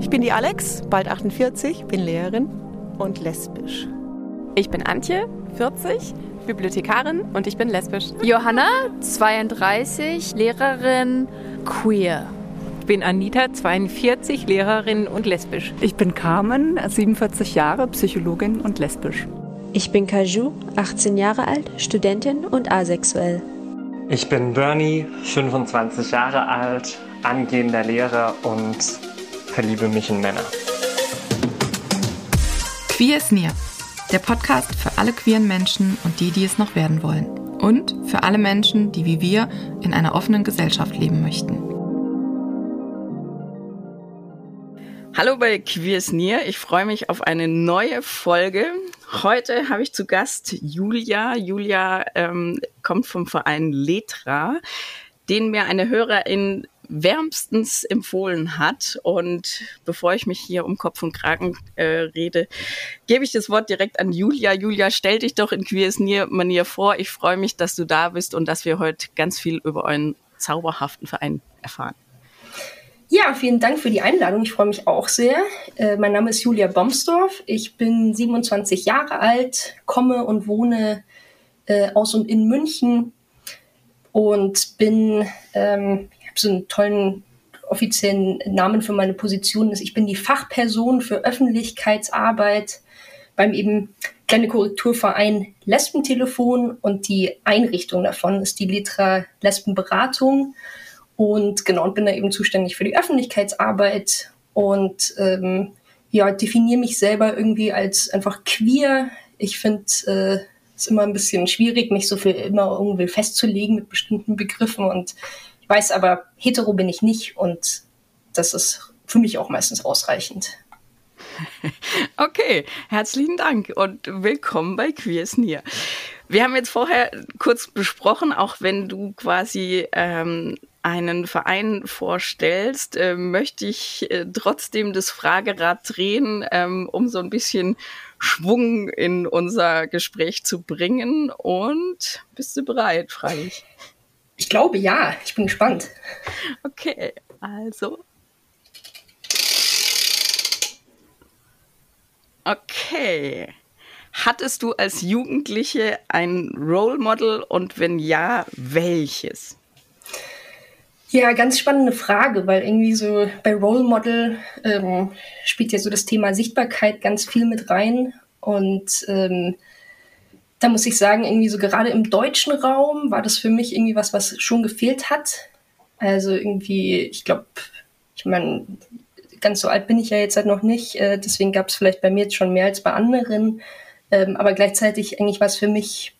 Ich bin die Alex, bald 48, bin Lehrerin und lesbisch. Ich bin Antje, 40, Bibliothekarin und ich bin lesbisch. Johanna, 32, Lehrerin, queer. Ich bin Anita, 42, Lehrerin und lesbisch. Ich bin Carmen, 47 Jahre, Psychologin und lesbisch. Ich bin Kaju, 18 Jahre alt, Studentin und asexuell. Ich bin Bernie, 25 Jahre alt, angehender Lehrer und verliebe mich in Männer. Queer ist mir, der Podcast für alle queeren Menschen und die es noch werden wollen. Und für alle Menschen, die wie wir in einer offenen Gesellschaft leben möchten. Hallo bei Queer ist mir. Ich freue mich auf eine neue Folge. Heute habe ich zu Gast Julia. Julia kommt vom Verein Letra, den mir eine Hörerin wärmstens empfohlen hat. Und bevor ich mich hier um Kopf und Kragen rede, gebe ich das Wort direkt an Julia. Julia, stell dich doch in Queer ist mir-Manier vor. Ich freue mich, dass du da bist und dass wir heute ganz viel über euren zauberhaften Verein erfahren. Ja, vielen Dank für die Einladung. Ich freue mich auch sehr. Mein Name ist Julia Bomsdorf. Ich bin 27 Jahre alt, komme und wohne aus und in München und bin, ich habe so einen tollen offiziellen Namen für meine Position. Ich bin die Fachperson für Öffentlichkeitsarbeit beim eben kleinen Korrekturverein Lesbentelefon und die Einrichtung davon ist die Letra Lesbenberatung. Und genau, bin da eben zuständig für die Öffentlichkeitsarbeit und definiere mich selber irgendwie als einfach queer. Ich finde es ist immer ein bisschen schwierig, mich so viel immer irgendwie festzulegen mit bestimmten Begriffen. Und ich weiß aber, hetero bin ich nicht und das ist für mich auch meistens ausreichend. Okay, herzlichen Dank und willkommen bei Queer ist mir. Wir haben jetzt vorher kurz besprochen, auch wenn du quasi einen Verein vorstellst, möchte ich trotzdem das Fragerad drehen, um so ein bisschen Schwung in unser Gespräch zu bringen. Und bist du bereit, frage ich? Ich glaube, ja. Ich bin gespannt. Okay, also... Okay. Hattest du als Jugendliche ein Role Model und wenn ja, welches? Ja, ganz spannende Frage, weil irgendwie so bei Role Model spielt ja so das Thema Sichtbarkeit ganz viel mit rein. Und da muss ich sagen, irgendwie so gerade im deutschen Raum war das für mich irgendwie was schon gefehlt hat. Also irgendwie, ich meine, ganz so alt bin ich ja jetzt halt noch nicht, deswegen gab es vielleicht bei mir jetzt schon mehr als bei anderen, aber gleichzeitig eigentlich was für mich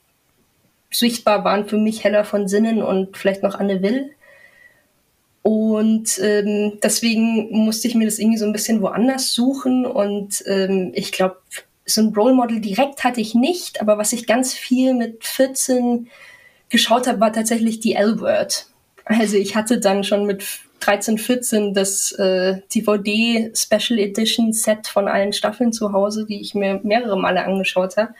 sichtbar waren, für mich Hella von Sinnen und vielleicht noch Anne Will und deswegen musste ich mir das irgendwie so ein bisschen woanders suchen und ich glaube, so ein Role Model direkt hatte ich nicht, aber was ich ganz viel mit 14 geschaut habe, war tatsächlich die L-Word. Also ich hatte dann schon mit 13, 14 das TVD-Special-Edition-Set von allen Staffeln zu Hause, die ich mir mehrere Male angeschaut habe.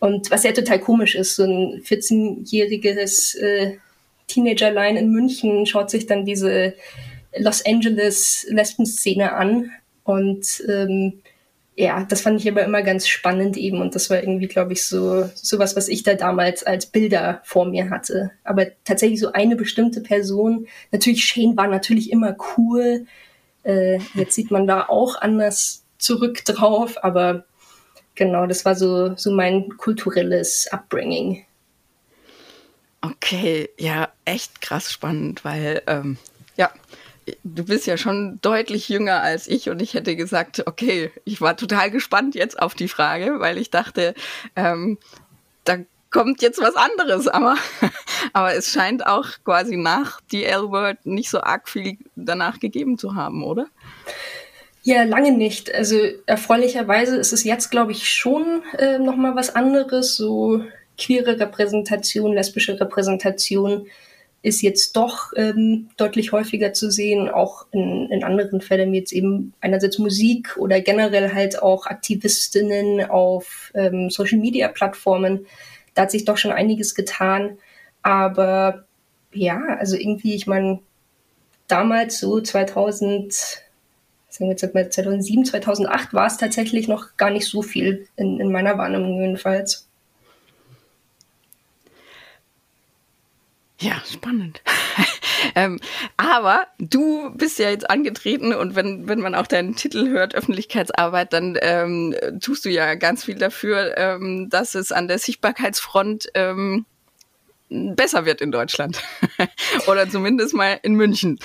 Und was ja total komisch ist, so ein 14-jähriges Teenagerlein in München schaut sich dann diese Los Angeles-Lesben-Szene an. Und das fand ich aber immer ganz spannend eben. Und das war irgendwie, glaube ich, sowas, was ich da damals als Bilder vor mir hatte. Aber tatsächlich so eine bestimmte Person. Natürlich, Shane war natürlich immer cool. Jetzt sieht man da auch anders zurück drauf. Aber genau, das war so mein kulturelles Upbringing. Okay, ja, echt krass spannend, weil, du bist ja schon deutlich jünger als ich und ich hätte gesagt, okay, ich war total gespannt jetzt auf die Frage, weil ich dachte, da kommt jetzt was anderes. Aber es scheint auch quasi nach die L-Word nicht so arg viel danach gegeben zu haben, oder? Ja, lange nicht. Also erfreulicherweise ist es jetzt, glaube ich, schon nochmal was anderes. So queere Repräsentation, lesbische Repräsentation ist jetzt doch deutlich häufiger zu sehen, auch in anderen Fällen, wie jetzt eben einerseits Musik oder generell halt auch Aktivistinnen auf Social-Media-Plattformen. Da hat sich doch schon einiges getan. Aber ja, also irgendwie, ich meine, damals so 2006, sagen wir jetzt mal 2007, 2008 war es tatsächlich noch gar nicht so viel, in meiner Wahrnehmung jedenfalls. Ja, spannend. Aber du bist ja jetzt angetreten und wenn man auch deinen Titel hört, Öffentlichkeitsarbeit, dann tust du ja ganz viel dafür, dass es an der Sichtbarkeitsfront besser wird in Deutschland. Oder zumindest mal in München.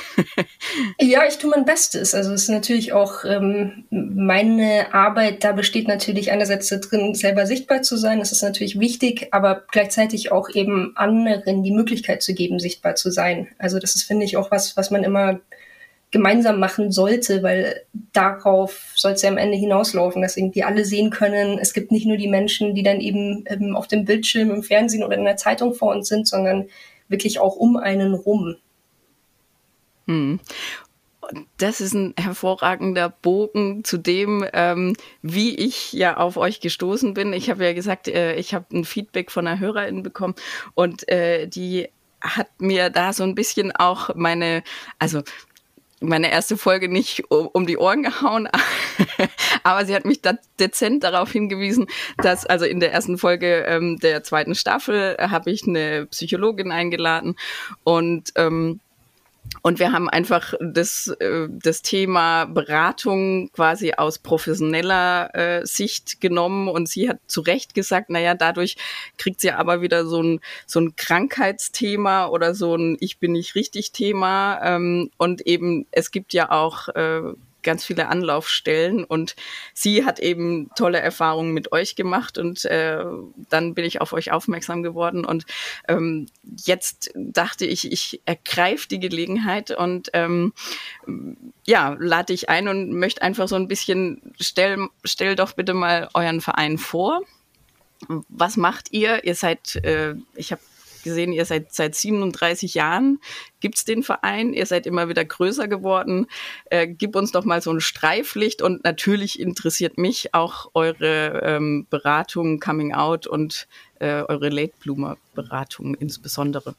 Ja, ich tue mein Bestes. Also es ist natürlich auch meine Arbeit, da besteht natürlich einerseits darin, selber sichtbar zu sein. Das ist natürlich wichtig, aber gleichzeitig auch eben anderen die Möglichkeit zu geben, sichtbar zu sein. Also das ist, finde ich, auch was man immer gemeinsam machen sollte, weil darauf soll es ja am Ende hinauslaufen, dass irgendwie alle sehen können, es gibt nicht nur die Menschen, die dann eben auf dem Bildschirm, im Fernsehen oder in der Zeitung vor uns sind, sondern wirklich auch um einen rum. Hm. Das ist ein hervorragender Bogen zu dem, wie ich ja auf euch gestoßen bin. Ich habe ja gesagt, ich habe ein Feedback von einer Hörerin bekommen und die hat mir da so ein bisschen auch meine erste Folge nicht um die Ohren gehauen, aber sie hat mich dezent darauf hingewiesen, dass also in der ersten Folge der zweiten Staffel habe ich eine Psychologin eingeladen und wir haben einfach das Thema Beratung quasi aus professioneller Sicht genommen und sie hat zu Recht gesagt, naja, dadurch kriegt sie aber wieder so ein Krankheitsthema oder so ein Ich-bin-nicht-richtig-Thema und eben es gibt ja auch ganz viele Anlaufstellen und sie hat eben tolle Erfahrungen mit euch gemacht und dann bin ich auf euch aufmerksam geworden und jetzt dachte ich, ich ergreife die Gelegenheit und lade dich ein und möchte einfach so ein bisschen, stell doch bitte mal euren Verein vor. Was macht ihr? Ihr seid, ich habe gesehen, ihr seid seit 37 Jahren, gibt es den Verein, ihr seid immer wieder größer geworden. Gib uns doch mal so ein Streiflicht und natürlich interessiert mich auch eure Beratung Coming Out und eure Late-Bloomer-Beratung insbesondere.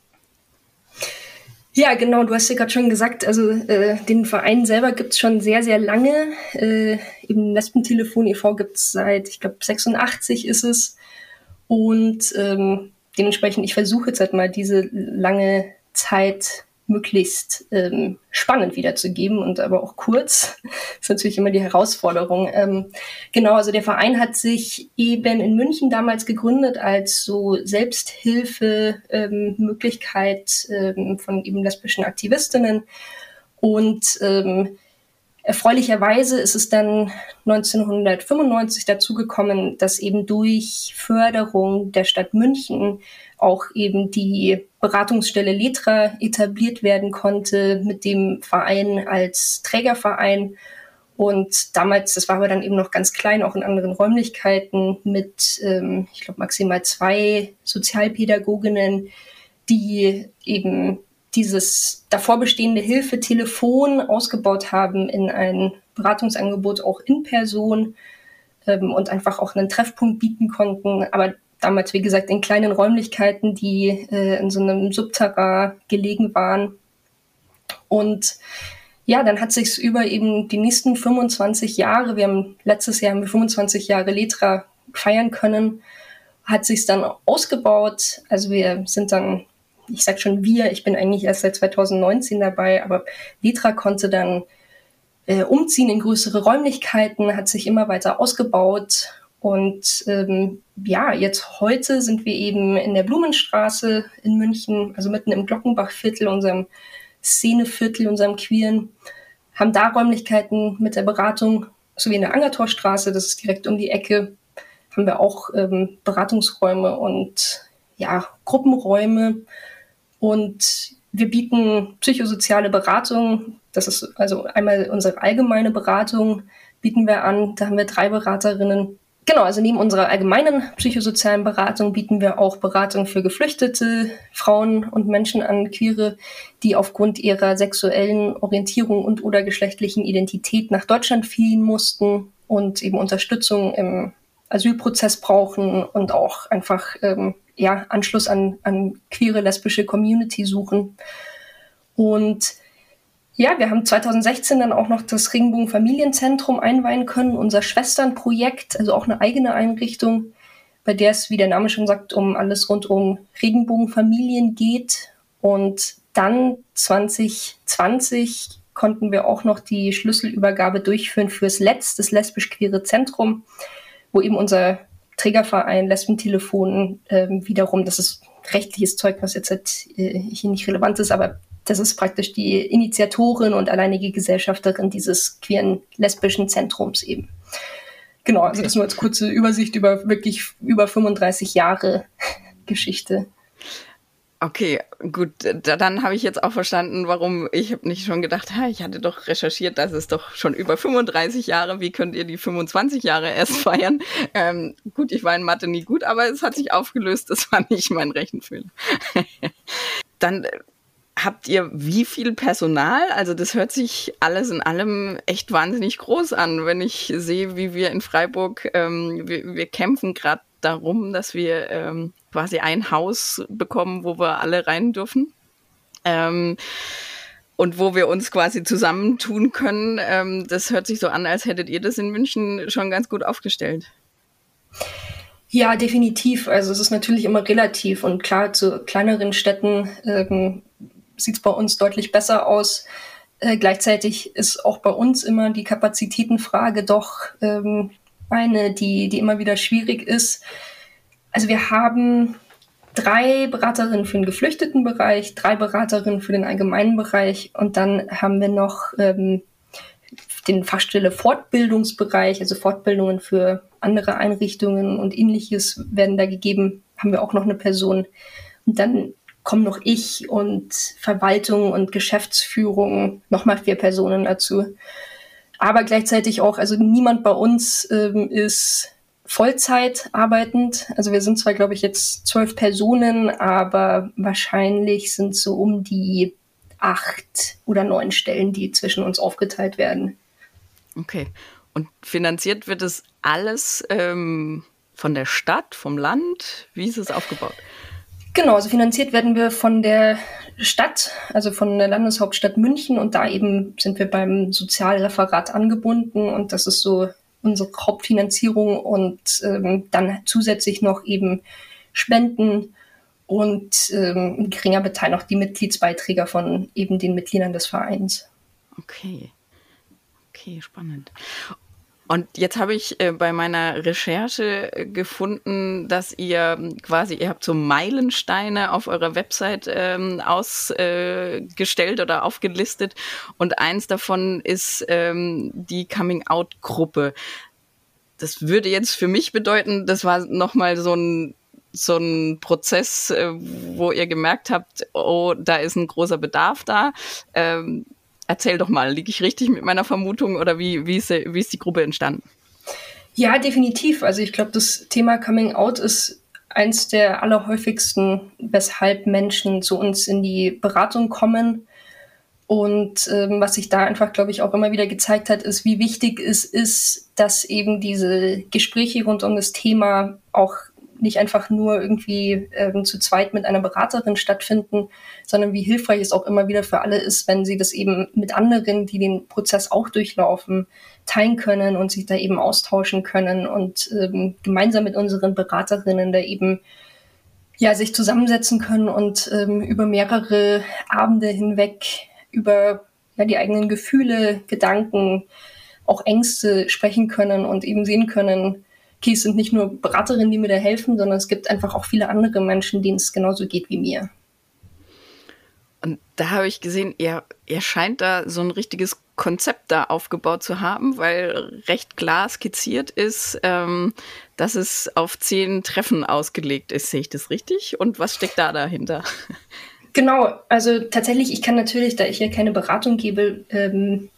Ja, genau, du hast ja gerade schon gesagt, also den Verein selber gibt es schon sehr, sehr lange. Eben Lesbentelefon e.V. gibt es seit, ich glaube, 86 ist es. Und dementsprechend, ich versuche jetzt halt mal diese lange Zeit möglichst spannend wiederzugeben und aber auch kurz. Das ist natürlich immer die Herausforderung. Genau, also der Verein hat sich eben in München damals gegründet als so Selbsthilfemöglichkeit von eben lesbischen Aktivistinnen. Und erfreulicherweise ist es dann 1995 dazu gekommen, dass eben durch Förderung der Stadt München auch eben die Beratungsstelle Letra etabliert werden konnte mit dem Verein als Trägerverein. Und damals, das war aber dann eben noch ganz klein, auch in anderen Räumlichkeiten mit, ich glaube, maximal 2 Sozialpädagoginnen, die eben dieses davor bestehende Hilfetelefon ausgebaut haben in ein Beratungsangebot auch in Person und einfach auch einen Treffpunkt bieten konnten. Aber damals, wie gesagt, in kleinen Räumlichkeiten, die in so einem Subterra gelegen waren. Und ja, dann hat sich's über eben die nächsten 25 Jahre, letztes Jahr haben wir 25 Jahre Letra feiern können, hat sich's dann ausgebaut. Also wir sind dann, ich sage schon wir, ich bin eigentlich erst seit 2019 dabei, aber Letra konnte dann umziehen in größere Räumlichkeiten, hat sich immer weiter ausgebaut und jetzt heute sind wir eben in der Blumenstraße in München, also mitten im Glockenbachviertel, unserem Szeneviertel, unserem Queeren, haben da Räumlichkeiten mit der Beratung, so wie in der Angertorstraße, das ist direkt um die Ecke, haben wir auch Beratungsräume und Gruppenräume. Und wir bieten psychosoziale Beratung, das ist also einmal unsere allgemeine Beratung, bieten wir an, da haben wir 3 Beraterinnen. Genau, also neben unserer allgemeinen psychosozialen Beratung bieten wir auch Beratung für geflüchtete Frauen und Menschen an, Queere, die aufgrund ihrer sexuellen Orientierung und oder geschlechtlichen Identität nach Deutschland fliehen mussten und eben Unterstützung im Asylprozess brauchen und auch einfach Anschluss an queere, lesbische Community suchen. Und Ja, wir haben 2016 dann auch noch das Regenbogenfamilienzentrum einweihen können, unser Schwesternprojekt, also auch eine eigene Einrichtung, bei der es, wie der Name schon sagt, um alles rund um Regenbogenfamilien geht. Und dann 2020 konnten wir auch noch die Schlüsselübergabe durchführen fürs Letz, das lesbisch-queere Zentrum, wo eben unser Trägerverein Lesbentelefon wiederum, das ist rechtliches Zeug, was jetzt halt, hier nicht relevant ist, aber das ist praktisch die Initiatorin und alleinige Gesellschafterin dieses queeren lesbischen Zentrums eben. Genau, also das nur als kurze Übersicht über wirklich über 35 Jahre Geschichte. Okay, gut, dann habe ich jetzt auch verstanden, warum ich habe nicht schon gedacht, ich hatte doch recherchiert, das ist doch schon über 35 Jahre, wie könnt ihr die 25 Jahre erst feiern? Gut, ich war in Mathe nie gut, aber es hat sich aufgelöst, das war nicht mein Rechenfehler. Dann habt ihr wie viel Personal? Also das hört sich alles in allem echt wahnsinnig groß an, wenn ich sehe, wie wir in Freiburg, wir kämpfen gerade darum, dass wir quasi ein Haus bekommen, wo wir alle rein dürfen und wo wir uns quasi zusammentun können. Das hört sich so an, als hättet ihr das in München schon ganz gut aufgestellt. Ja, definitiv. Also es ist natürlich immer relativ und klar, zu kleineren Städten sieht es bei uns deutlich besser aus. Gleichzeitig ist auch bei uns immer die Kapazitätenfrage doch eine, die immer wieder schwierig ist. Also wir haben 3 Beraterinnen für den Geflüchtetenbereich, 3 Beraterinnen für den allgemeinen Bereich und dann haben wir noch den Fachstelle Fortbildungsbereich, also Fortbildungen für andere Einrichtungen und ähnliches werden da gegeben, haben wir auch noch eine Person. Und dann kommen noch ich und Verwaltung und Geschäftsführung, nochmal 4 Personen dazu. Aber gleichzeitig auch, also niemand bei uns ist Vollzeit arbeitend. Also wir sind zwar, glaube ich, jetzt 12 Personen, aber wahrscheinlich sind so um die 8 oder 9 Stellen, die zwischen uns aufgeteilt werden. Okay. Und finanziert wird das alles von der Stadt, vom Land? Wie ist es aufgebaut? Genau, also finanziert werden wir von der Stadt, also von der Landeshauptstadt München und da eben sind wir beim Sozialreferat angebunden und das ist so unsere Hauptfinanzierung und dann zusätzlich noch eben Spenden und in geringer Beteil noch die Mitgliedsbeiträge von eben den Mitgliedern des Vereins. Okay, spannend. Und jetzt habe ich bei meiner Recherche gefunden, dass ihr habt so Meilensteine auf eurer Website ausgestellt oder aufgelistet. Und eins davon ist die Coming-out-Gruppe. Das würde jetzt für mich bedeuten, das war nochmal so ein Prozess, wo ihr gemerkt habt, oh, da ist ein großer Bedarf da. Erzähl doch mal, liege ich richtig mit meiner Vermutung oder wie ist die Gruppe entstanden? Ja, definitiv. Also ich glaube, das Thema Coming Out ist eins der allerhäufigsten, weshalb Menschen zu uns in die Beratung kommen. Und was sich da einfach, glaube ich, auch immer wieder gezeigt hat, ist, wie wichtig es ist, dass eben diese Gespräche rund um das Thema auch nicht einfach nur irgendwie zu zweit mit einer Beraterin stattfinden, sondern wie hilfreich es auch immer wieder für alle ist, wenn sie das eben mit anderen, die den Prozess auch durchlaufen, teilen können und sich da eben austauschen können und gemeinsam mit unseren Beraterinnen da eben ja sich zusammensetzen können und über mehrere Abende hinweg über ja, die eigenen Gefühle, Gedanken, auch Ängste sprechen können und eben sehen können, okay, es sind nicht nur Beraterinnen, die mir da helfen, sondern es gibt einfach auch viele andere Menschen, denen es genauso geht wie mir. Und da habe ich gesehen, ihr scheint da so ein richtiges Konzept da aufgebaut zu haben, weil recht klar skizziert ist, dass es auf 10 Treffen ausgelegt ist. Sehe ich das richtig? Und was steckt da dahinter? Genau, also tatsächlich, ich kann natürlich, da ich hier keine Beratung gebe,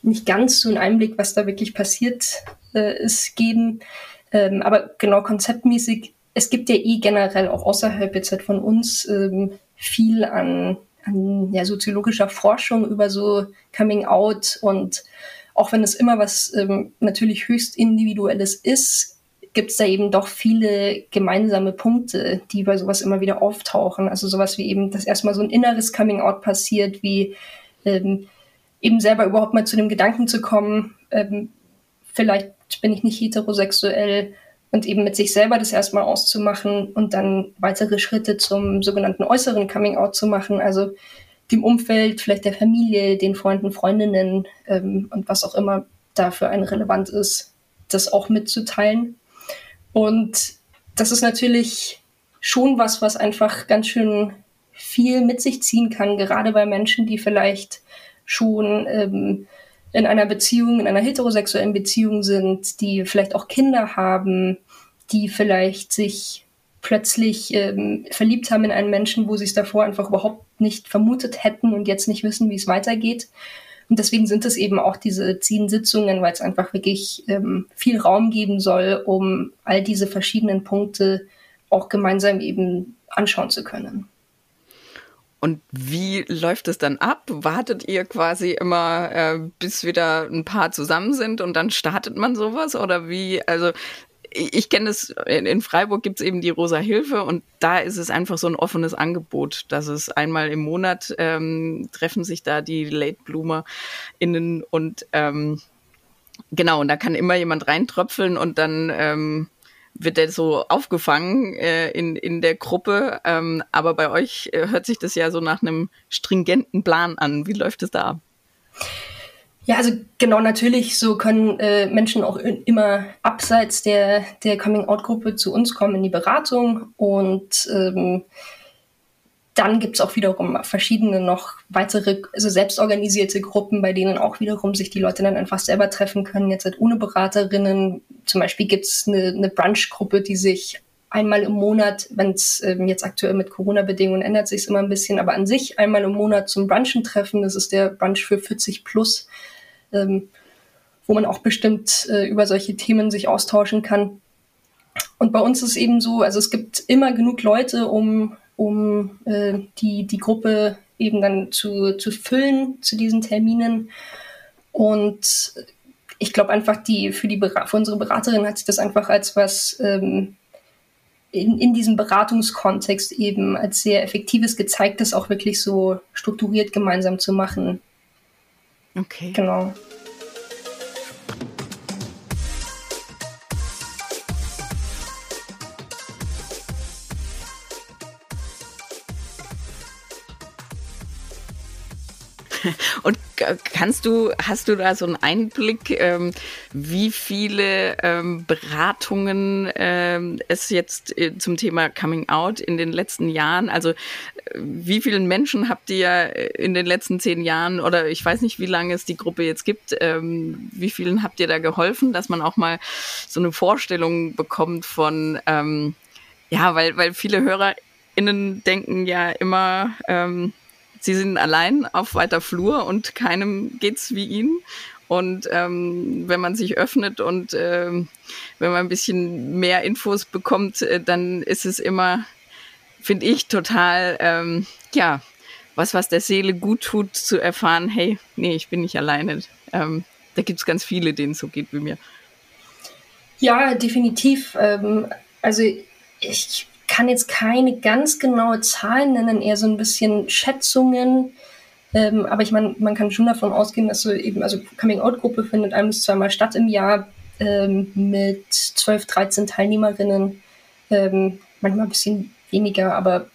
nicht ganz so einen Einblick, was da wirklich passiert ist, geben. Aber genau konzeptmäßig, es gibt ja generell auch außerhalb jetzt halt von uns viel an ja, soziologischer Forschung über so Coming Out und auch wenn es immer was natürlich höchst Individuelles ist, gibt es da eben doch viele gemeinsame Punkte, die bei sowas immer wieder auftauchen. Also sowas wie eben, dass erstmal so ein inneres Coming Out passiert, wie eben selber überhaupt mal zu dem Gedanken zu kommen, vielleicht bin ich nicht heterosexuell, und eben mit sich selber das erstmal auszumachen und dann weitere Schritte zum sogenannten äußeren Coming-out zu machen, also dem Umfeld, vielleicht der Familie, den Freunden, Freundinnen und was auch immer dafür einen relevant ist, das auch mitzuteilen. Und das ist natürlich schon was, was einfach ganz schön viel mit sich ziehen kann, gerade bei Menschen, die vielleicht schon in einer Beziehung, in einer heterosexuellen Beziehung sind, die vielleicht auch Kinder haben, die vielleicht sich plötzlich verliebt haben in einen Menschen, wo sie es davor einfach überhaupt nicht vermutet hätten und jetzt nicht wissen, wie es weitergeht. Und deswegen sind es eben auch diese 10 Sitzungen, weil es einfach wirklich viel Raum geben soll, um all diese verschiedenen Punkte auch gemeinsam eben anschauen zu können. Und wie läuft es dann ab? Wartet ihr quasi immer, bis wieder ein paar zusammen sind und dann startet man sowas? Oder wie? Also ich kenne das, in Freiburg gibt es eben die Rosa Hilfe und da ist es einfach so ein offenes Angebot, dass es einmal im Monat treffen sich da die Late BloomerInnen und genau, und da kann immer jemand reintröpfeln und dann wird der so aufgefangen in der Gruppe. Aber bei euch hört sich das ja so nach einem stringenten Plan an. Wie läuft es da ab? Ja, also genau, natürlich, so können Menschen auch immer abseits der Coming-out-Gruppe zu uns kommen in die Beratung. Und dann gibt es auch wiederum verschiedene noch weitere, also selbstorganisierte Gruppen, bei denen auch wiederum sich die Leute dann einfach selber treffen können, jetzt halt ohne Beraterinnen. Zum Beispiel gibt es eine Brunch-Gruppe, die sich einmal im Monat, wenn es jetzt aktuell mit Corona-Bedingungen ändert sich es immer ein bisschen, aber an sich einmal im Monat zum Brunchen treffen. Das ist der Brunch für 40 plus, wo man auch bestimmt über solche Themen sich austauschen kann. Und bei uns ist eben so, also es gibt immer genug Leute, um die Gruppe eben dann zu füllen zu diesen Terminen. Und ich glaube einfach, für unsere Beraterin hat sich das einfach als was in diesem Beratungskontext eben als sehr effektives gezeigt, das auch wirklich so strukturiert gemeinsam zu machen. Okay. Genau. Und hast du da so einen Einblick, wie viele Beratungen es jetzt zum Thema Coming Out in den letzten Jahren, also wie vielen Menschen habt ihr in den letzten 10 Jahren oder ich weiß nicht, wie lange es die Gruppe jetzt gibt, wie vielen habt ihr da geholfen, dass man auch mal so eine Vorstellung bekommt von, ja, weil viele HörerInnen denken ja immer, sie sind allein auf weiter Flur und keinem geht's wie ihnen. Und wenn man sich öffnet und wenn man ein bisschen mehr Infos bekommt, dann ist es immer, finde ich, total, ja, was der Seele gut tut, zu erfahren, hey, nee, ich bin nicht alleine. Da gibt's ganz viele, denen es so geht wie mir. Ja, definitiv. Also ich kann jetzt keine ganz genaue Zahlen nennen, eher so ein bisschen Schätzungen. Aber ich meine, man kann schon davon ausgehen, dass so eben, also Coming-out-Gruppe findet 1 bis 2 Mal statt im Jahr mit 12, 13 Teilnehmerinnen. Manchmal ein bisschen weniger, aber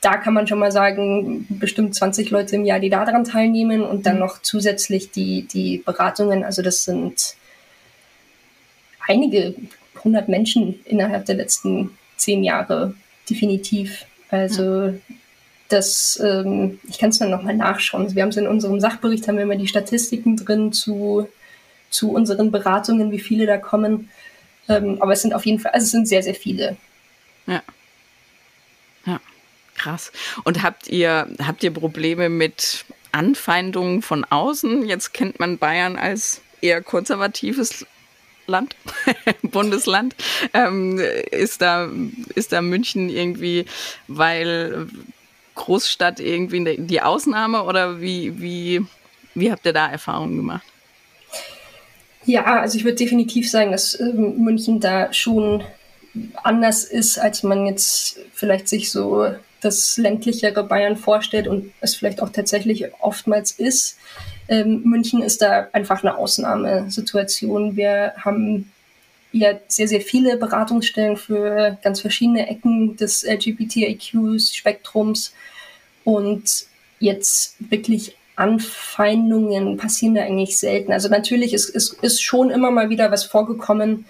da kann man schon mal sagen, bestimmt 20 Leute im Jahr, die daran teilnehmen und dann noch zusätzlich die Beratungen. Also das sind einige 100 Menschen innerhalb der letzten 10 Jahre, definitiv. Also das, ich kann es dann nochmal nachschauen. Wir haben es in unserem Sachbericht, haben wir immer die Statistiken drin zu unseren Beratungen, wie viele da kommen. Aber es sind auf jeden Fall, also es sind sehr, sehr viele. Ja. Ja, krass. Und habt ihr Probleme mit Anfeindungen von außen? Jetzt kennt man Bayern als eher konservatives Land, Bundesland, ist da München irgendwie, weil Großstadt irgendwie die Ausnahme oder wie habt ihr da Erfahrungen gemacht? Ja, also ich würde definitiv sagen, dass München da schon anders ist, als man jetzt vielleicht sich so das ländlichere Bayern vorstellt und es vielleicht auch tatsächlich oftmals ist. München ist da einfach eine Ausnahmesituation. Wir haben ja sehr, sehr viele Beratungsstellen für ganz verschiedene Ecken des LGBTIQ-Spektrums und jetzt wirklich Anfeindungen passieren da eigentlich selten. Also natürlich ist schon immer mal wieder was vorgekommen,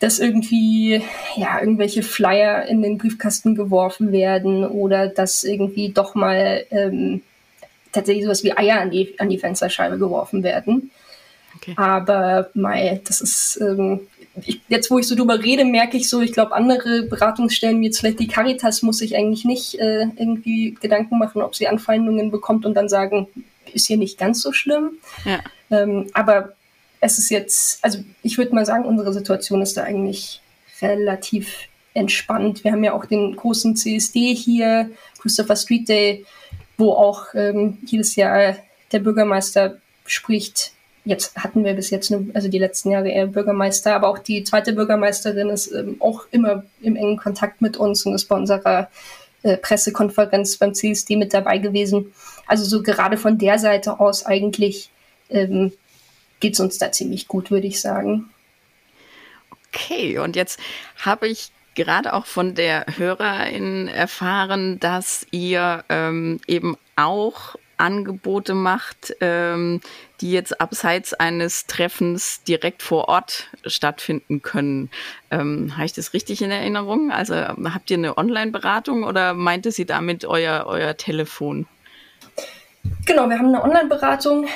dass irgendwie ja irgendwelche Flyer in den Briefkasten geworfen werden oder dass irgendwie doch mal tatsächlich sowas wie Eier an die Fensterscheibe geworfen werden. Okay. Aber mei, das ist jetzt, wo ich so drüber rede, merke ich so, ich glaube, andere Beratungsstellen, jetzt vielleicht die Caritas, muss sich eigentlich nicht irgendwie Gedanken machen, ob sie Anfeindungen bekommt und dann sagen, ist hier nicht ganz so schlimm. Ja. Aber es ist jetzt, also ich würde mal sagen, unsere Situation ist da eigentlich relativ entspannt. Wir haben ja auch den großen CSD hier, Christopher Street Day, wo auch jedes Jahr der Bürgermeister spricht. Jetzt hatten wir bis jetzt, also die letzten Jahre eher Bürgermeister, aber auch die zweite Bürgermeisterin ist auch immer im engen Kontakt mit uns und ist bei unserer Pressekonferenz beim CSD mit dabei gewesen. Also so gerade von der Seite aus eigentlich geht es uns da ziemlich gut, würde ich sagen. Okay, und jetzt habe ich gerade auch von der HörerIn erfahren, dass ihr eben auch Angebote macht, die jetzt abseits eines Treffens direkt vor Ort stattfinden können. Habe ich das richtig in Erinnerung? Also habt ihr eine Online-Beratung oder meinte sie damit euer Telefon? Genau, wir haben eine Online-Beratung.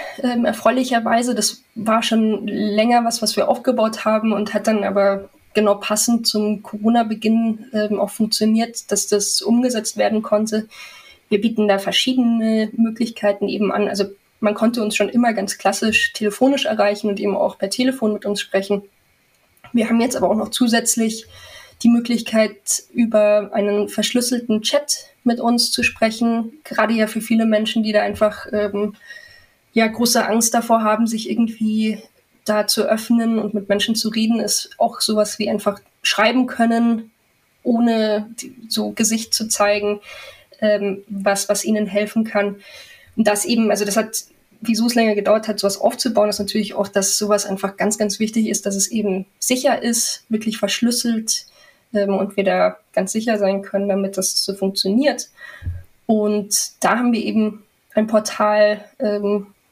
Erfreulicherweise, das war schon länger was wir aufgebaut haben und hat dann aber genau passend zum Corona-Beginn auch funktioniert, dass das umgesetzt werden konnte. Wir bieten da verschiedene Möglichkeiten eben an. Also man konnte uns schon immer ganz klassisch telefonisch erreichen und eben auch per Telefon mit uns sprechen. Wir haben jetzt aber auch noch zusätzlich die Möglichkeit, über einen verschlüsselten Chat mit uns zu sprechen. Gerade ja für viele Menschen, die da einfach große Angst davor haben, sich irgendwie da zu öffnen und mit Menschen zu reden, ist auch sowas wie einfach schreiben können, ohne so Gesicht zu zeigen, was ihnen helfen kann. Und das eben, also das hat, wieso es länger gedauert hat, sowas aufzubauen, ist natürlich auch, dass sowas einfach ganz, ganz wichtig ist, dass es eben sicher ist, wirklich verschlüsselt und wir da ganz sicher sein können, damit das so funktioniert. Und da haben wir eben ein Portal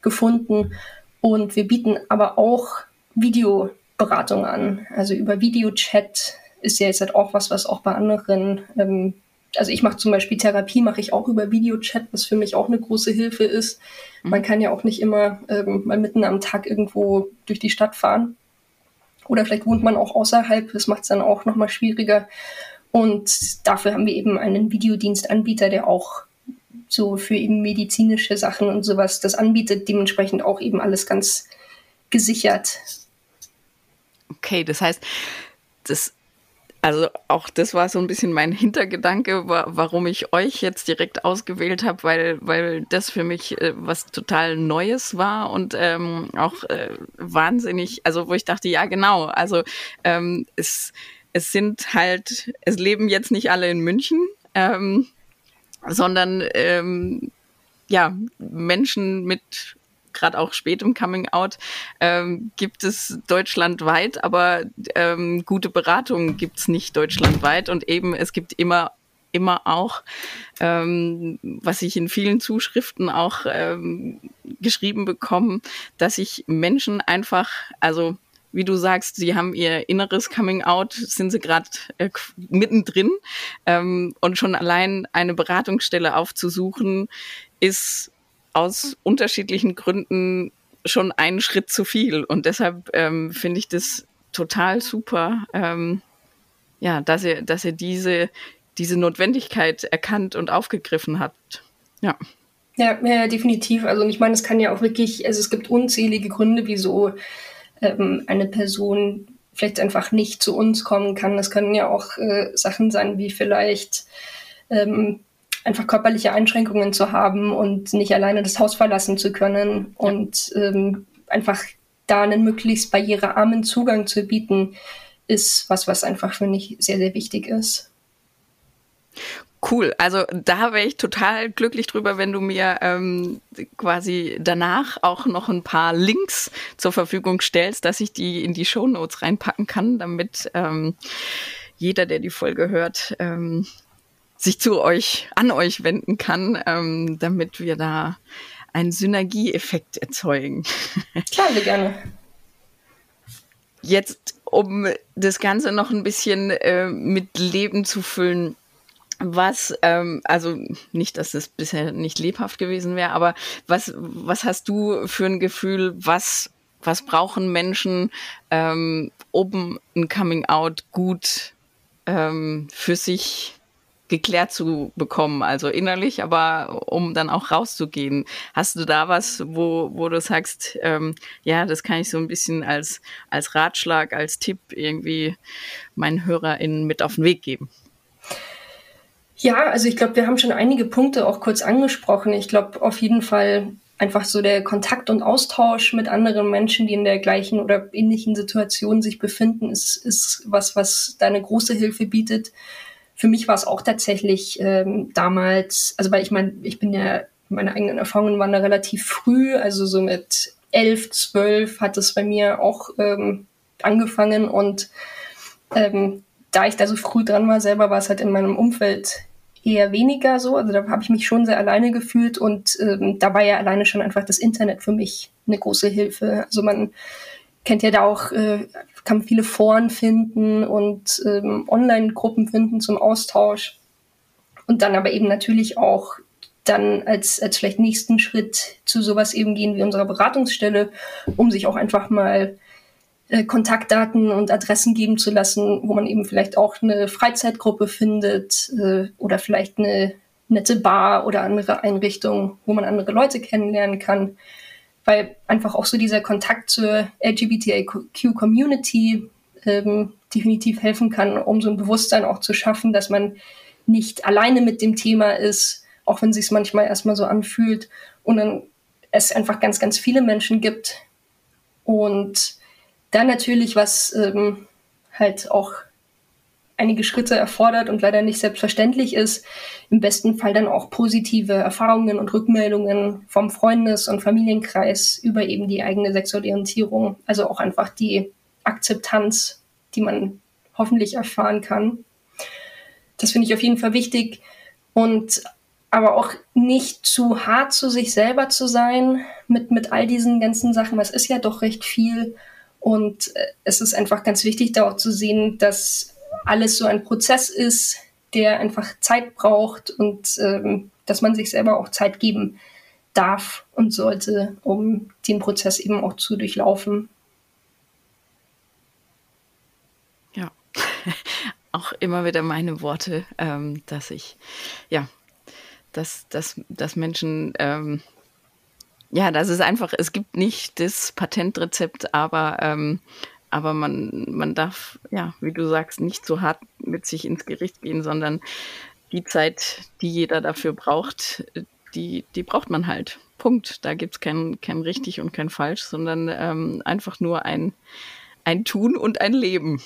gefunden und wir bieten aber auch Videoberatung an. Also über Videochat ist ja jetzt halt auch was auch bei anderen also ich mache zum Beispiel Therapie, mache ich auch über Videochat, was für mich auch eine große Hilfe ist. Man kann ja auch nicht immer mal mitten am Tag irgendwo durch die Stadt fahren. Oder vielleicht wohnt man auch außerhalb, das macht es dann auch nochmal schwieriger. Und dafür haben wir eben einen Videodienstanbieter, der auch so für eben medizinische Sachen und sowas das anbietet, dementsprechend auch eben alles ganz gesichert. Okay, das heißt, also auch das war so ein bisschen mein Hintergedanke, warum ich euch jetzt direkt ausgewählt habe, weil das für mich was total Neues war und auch wahnsinnig, also wo ich dachte, ja genau, also es leben jetzt nicht alle in München, sondern Menschen mit gerade auch spät im Coming-out, gibt es deutschlandweit, aber gute Beratungen gibt es nicht deutschlandweit. Und eben, es gibt immer auch, was ich in vielen Zuschriften auch geschrieben bekomme, dass sich Menschen einfach, also wie du sagst, sie haben ihr inneres Coming-out, sind sie gerade mittendrin. Und schon allein eine Beratungsstelle aufzusuchen, ist aus unterschiedlichen Gründen schon einen Schritt zu viel. Und deshalb finde ich das total super, dass ihr diese Notwendigkeit erkannt und aufgegriffen habt. Ja. Ja, definitiv. Also ich meine, es kann ja auch wirklich, also es gibt unzählige Gründe, wieso eine Person vielleicht einfach nicht zu uns kommen kann. Das können ja auch Sachen sein, wie vielleicht einfach körperliche Einschränkungen zu haben und nicht alleine das Haus verlassen zu können und einfach da einen möglichst barrierearmen Zugang zu bieten, ist was einfach, finde ich, sehr, sehr wichtig ist. Cool, also da wäre ich total glücklich drüber, wenn du mir quasi danach auch noch ein paar Links zur Verfügung stellst, dass ich die in die Shownotes reinpacken kann, damit jeder, der die Folge hört, sich an euch wenden kann, damit wir da einen Synergieeffekt erzeugen. Klar, sehr gerne. Jetzt, um das Ganze noch ein bisschen mit Leben zu füllen, also nicht, dass das bisher nicht lebhaft gewesen wäre, aber was hast du für ein Gefühl, was brauchen Menschen, um ein Coming-out gut für sich geklärt zu bekommen, also innerlich, aber um dann auch rauszugehen? Hast du da was, wo du sagst, ja, das kann ich so ein bisschen als Ratschlag, als Tipp irgendwie meinen HörerInnen mit auf den Weg geben? Ja, also ich glaube, wir haben schon einige Punkte auch kurz angesprochen. Ich glaube, auf jeden Fall einfach so der Kontakt und Austausch mit anderen Menschen, die in der gleichen oder ähnlichen Situation sich befinden, ist was da eine große Hilfe bietet. Für mich war es auch tatsächlich damals, also weil ich meine, ich bin ja, meine eigenen Erfahrungen waren da relativ früh, also so mit 11, 12 hat es bei mir auch angefangen, und da ich da so früh dran war selber, war es halt in meinem Umfeld eher weniger so. Also da habe ich mich schon sehr alleine gefühlt, und da war ja alleine schon einfach das Internet für mich eine große Hilfe. Also man kennt ja da auch, kann viele Foren finden und Online-Gruppen finden zum Austausch. Und dann aber eben natürlich auch dann als vielleicht nächsten Schritt zu sowas eben gehen wie unserer Beratungsstelle, um sich auch einfach mal Kontaktdaten und Adressen geben zu lassen, wo man eben vielleicht auch eine Freizeitgruppe findet oder vielleicht eine nette Bar oder andere Einrichtung, wo man andere Leute kennenlernen kann. Weil einfach auch so dieser Kontakt zur LGBTIQ-Community definitiv helfen kann, um so ein Bewusstsein auch zu schaffen, dass man nicht alleine mit dem Thema ist, auch wenn es sich manchmal erstmal so anfühlt, und dann es einfach ganz, ganz viele Menschen gibt. Und dann natürlich, was halt auch einige Schritte erfordert und leider nicht selbstverständlich ist, im besten Fall dann auch positive Erfahrungen und Rückmeldungen vom Freundes- und Familienkreis über eben die eigene Sexualorientierung, also auch einfach die Akzeptanz, die man hoffentlich erfahren kann. Das finde ich auf jeden Fall wichtig, und aber auch nicht zu hart zu sich selber zu sein mit all diesen ganzen Sachen, das ist ja doch recht viel. Und es ist einfach ganz wichtig, da auch zu sehen, dass alles so ein Prozess ist, der einfach Zeit braucht, und dass man sich selber auch Zeit geben darf und sollte, um den Prozess eben auch zu durchlaufen. Ja, auch immer wieder meine Worte, dass Menschen... ja, das ist einfach, es gibt nicht das Patentrezept, aber man darf, ja, wie du sagst, nicht so hart mit sich ins Gericht gehen, sondern die Zeit, die jeder dafür braucht, die braucht man halt. Punkt. Da gibt's kein richtig und kein falsch, sondern einfach nur ein Tun und ein Leben.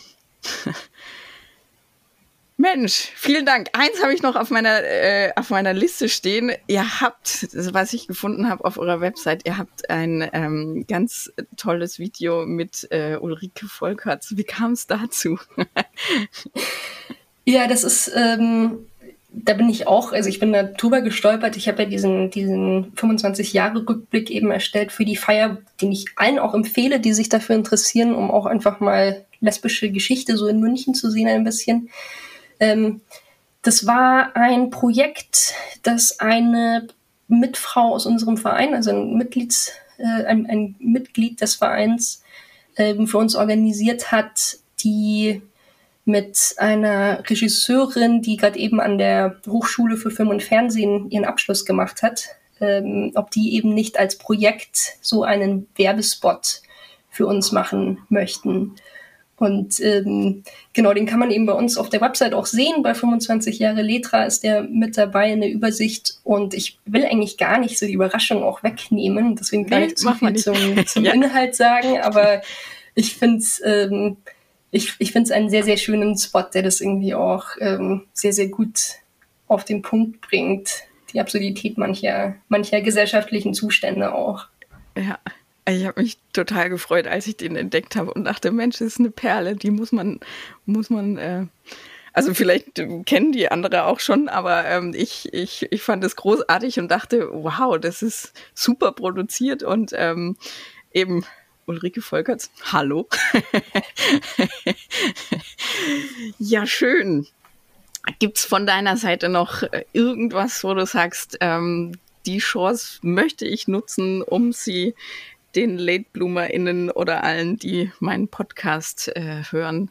Mensch, vielen Dank. Eins habe ich noch auf meiner Liste stehen. Ihr habt, was ich gefunden habe auf eurer Website, ihr habt ein ganz tolles Video mit Ulrike Folkerts. Wie kam es dazu? Ja, das ist, da bin ich auch, also ich bin da drüber gestolpert. Ich habe ja diesen 25-Jahre-Rückblick eben erstellt für die Feier, den ich allen auch empfehle, die sich dafür interessieren, um auch einfach mal lesbische Geschichte so in München zu sehen ein bisschen. Das war ein Projekt, das eine Mitfrau aus unserem Verein, also ein Mitglied des Vereins, für uns organisiert hat, die mit einer Regisseurin, die gerade eben an der Hochschule für Film und Fernsehen ihren Abschluss gemacht hat, ob die eben nicht als Projekt so einen Werbespot für uns machen möchten. Und genau, den kann man eben bei uns auf der Website auch sehen. Bei 25 Jahre Letra ist der mit dabei in der Übersicht. Und ich will eigentlich gar nicht so die Überraschung auch wegnehmen. Deswegen kann ich zu viel zum ja. Inhalt sagen. Aber ich finde es ich find's einen sehr, sehr schönen Spot, der das irgendwie auch sehr, sehr gut auf den Punkt bringt, die Absurdität mancher gesellschaftlichen Zustände auch. Ja, ich habe mich total gefreut, als ich den entdeckt habe und dachte, Mensch, das ist eine Perle, die muss man also vielleicht kennen die andere auch schon, aber ich fand es großartig und dachte, wow, das ist super produziert und eben Ulrike Folkerts, hallo. Ja, schön. Gibt's von deiner Seite noch irgendwas, wo du sagst, die Chance möchte ich nutzen, um sie den LatebloomerInnen oder allen, die meinen Podcast hören,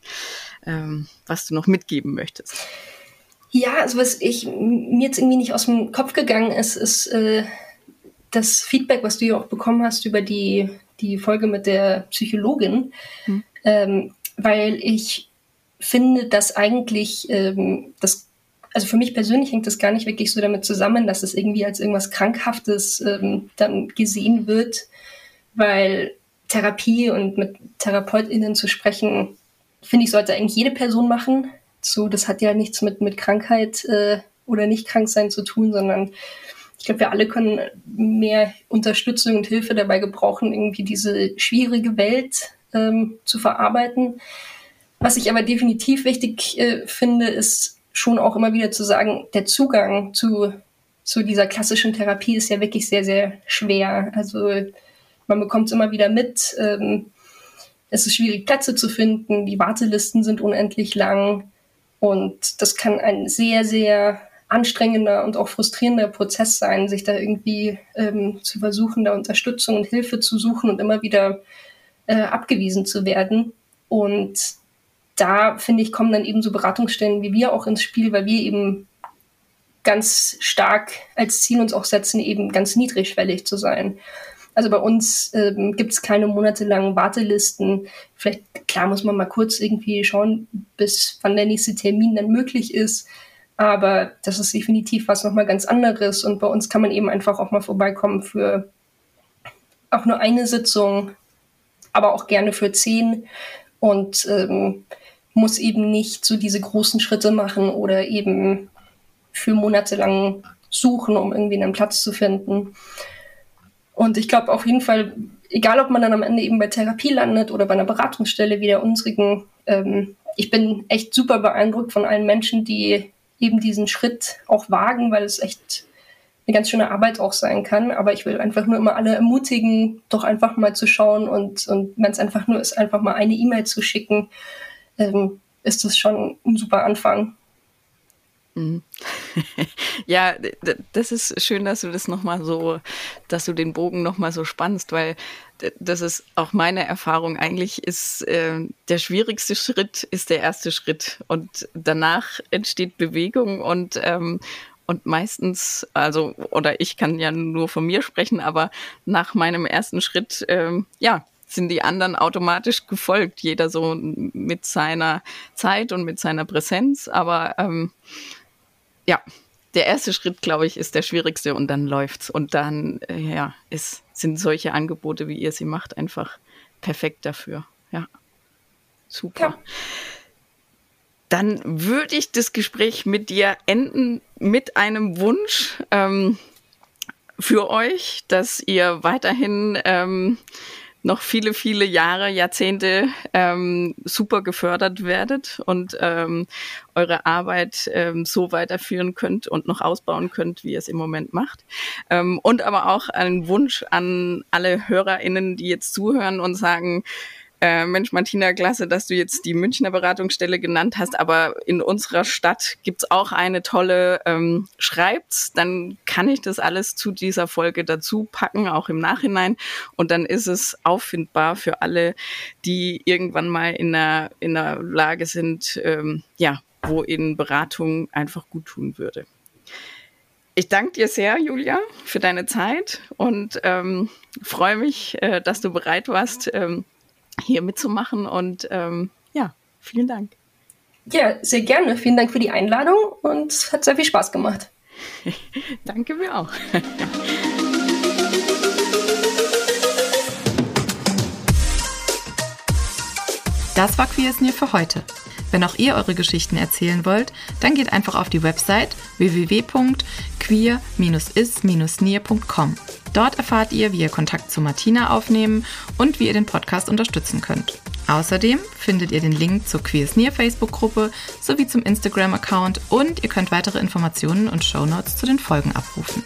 was du noch mitgeben möchtest? Ja, also was mir jetzt irgendwie nicht aus dem Kopf gegangen ist, ist das Feedback, was du ja auch bekommen hast über die Folge mit der Psychologin, weil ich finde, dass eigentlich also für mich persönlich hängt das gar nicht wirklich so damit zusammen, dass es irgendwie als irgendwas Krankhaftes dann gesehen wird, weil Therapie und mit TherapeutInnen zu sprechen, finde ich, sollte eigentlich jede Person machen. So, das hat ja nichts mit Krankheit oder nicht krank sein zu tun, sondern ich glaube, wir alle können mehr Unterstützung und Hilfe dabei gebrauchen, irgendwie diese schwierige Welt zu verarbeiten. Was ich aber definitiv wichtig finde, ist schon auch immer wieder zu sagen, der Zugang zu dieser klassischen Therapie ist ja wirklich sehr, sehr schwer. Also man bekommt es immer wieder mit. Es ist schwierig, Plätze zu finden. Die Wartelisten sind unendlich lang. Und das kann ein sehr, sehr anstrengender und auch frustrierender Prozess sein, sich da irgendwie zu versuchen, da Unterstützung und Hilfe zu suchen und immer wieder abgewiesen zu werden. Und da, finde ich, kommen dann eben so Beratungsstellen wie wir auch ins Spiel, weil wir eben ganz stark als Ziel uns auch setzen, eben ganz niedrigschwellig zu sein. Also bei uns gibt es keine monatelangen Wartelisten. Vielleicht, klar, muss man mal kurz irgendwie schauen, bis wann der nächste Termin dann möglich ist. Aber das ist definitiv was nochmal ganz anderes. Und bei uns kann man eben einfach auch mal vorbeikommen für auch nur eine Sitzung, aber auch gerne für 10. Und muss eben nicht so diese großen Schritte machen oder eben für Monate lang suchen, um irgendwie einen Platz zu finden. Und ich glaube auf jeden Fall, egal ob man dann am Ende eben bei Therapie landet oder bei einer Beratungsstelle wie der unsrigen, ich bin echt super beeindruckt von allen Menschen, die eben diesen Schritt auch wagen, weil es echt eine ganz schöne Arbeit auch sein kann. Aber ich will einfach nur immer alle ermutigen, doch einfach mal zu schauen und wenn es einfach nur ist, einfach mal eine E-Mail zu schicken, ist das schon ein super Anfang. Ja, das ist schön, dass du das nochmal so, dass du den Bogen nochmal so spannst, weil das ist auch meine Erfahrung. Eigentlich ist der schwierigste Schritt ist der erste Schritt und danach entsteht Bewegung und meistens, also, oder ich kann ja nur von mir sprechen, aber nach meinem ersten Schritt, sind die anderen automatisch gefolgt, jeder so mit seiner Zeit und mit seiner Präsenz, aber der erste Schritt, glaube ich, ist der schwierigste und dann läuft's. Und dann, sind solche Angebote, wie ihr sie macht, einfach perfekt dafür. Ja, super. Ja. Dann würde ich das Gespräch mit dir enden mit einem Wunsch für euch, dass ihr weiterhin noch viele, viele Jahre, Jahrzehnte super gefördert werdet und eure Arbeit so weiterführen könnt und noch ausbauen könnt, wie ihr es im Moment macht. Und aber auch einen Wunsch an alle HörerInnen, die jetzt zuhören und sagen, Mensch, Martina, klasse, dass du jetzt die Münchner Beratungsstelle genannt hast, aber in unserer Stadt gibt's auch eine tolle, schreibt's, dann kann ich das alles zu dieser Folge dazu packen, auch im Nachhinein und dann ist es auffindbar für alle, die irgendwann mal in der Lage sind, wo ihnen Beratung einfach gut tun würde. Ich danke dir sehr, Julia, für deine Zeit und freue mich, dass du bereit warst, hier mitzumachen und vielen Dank. Ja, sehr gerne. Vielen Dank für die Einladung und es hat sehr viel Spaß gemacht. Danke, mir auch. Das war Queer ist mir für heute. Wenn auch ihr eure Geschichten erzählen wollt, dann geht einfach auf die Website www.queer-ist-mir.com. Dort erfahrt ihr, wie ihr Kontakt zu Martina aufnehmen und wie ihr den Podcast unterstützen könnt. Außerdem findet ihr den Link zur Queer ist mir Facebook-Gruppe sowie zum Instagram-Account und ihr könnt weitere Informationen und Shownotes zu den Folgen abrufen.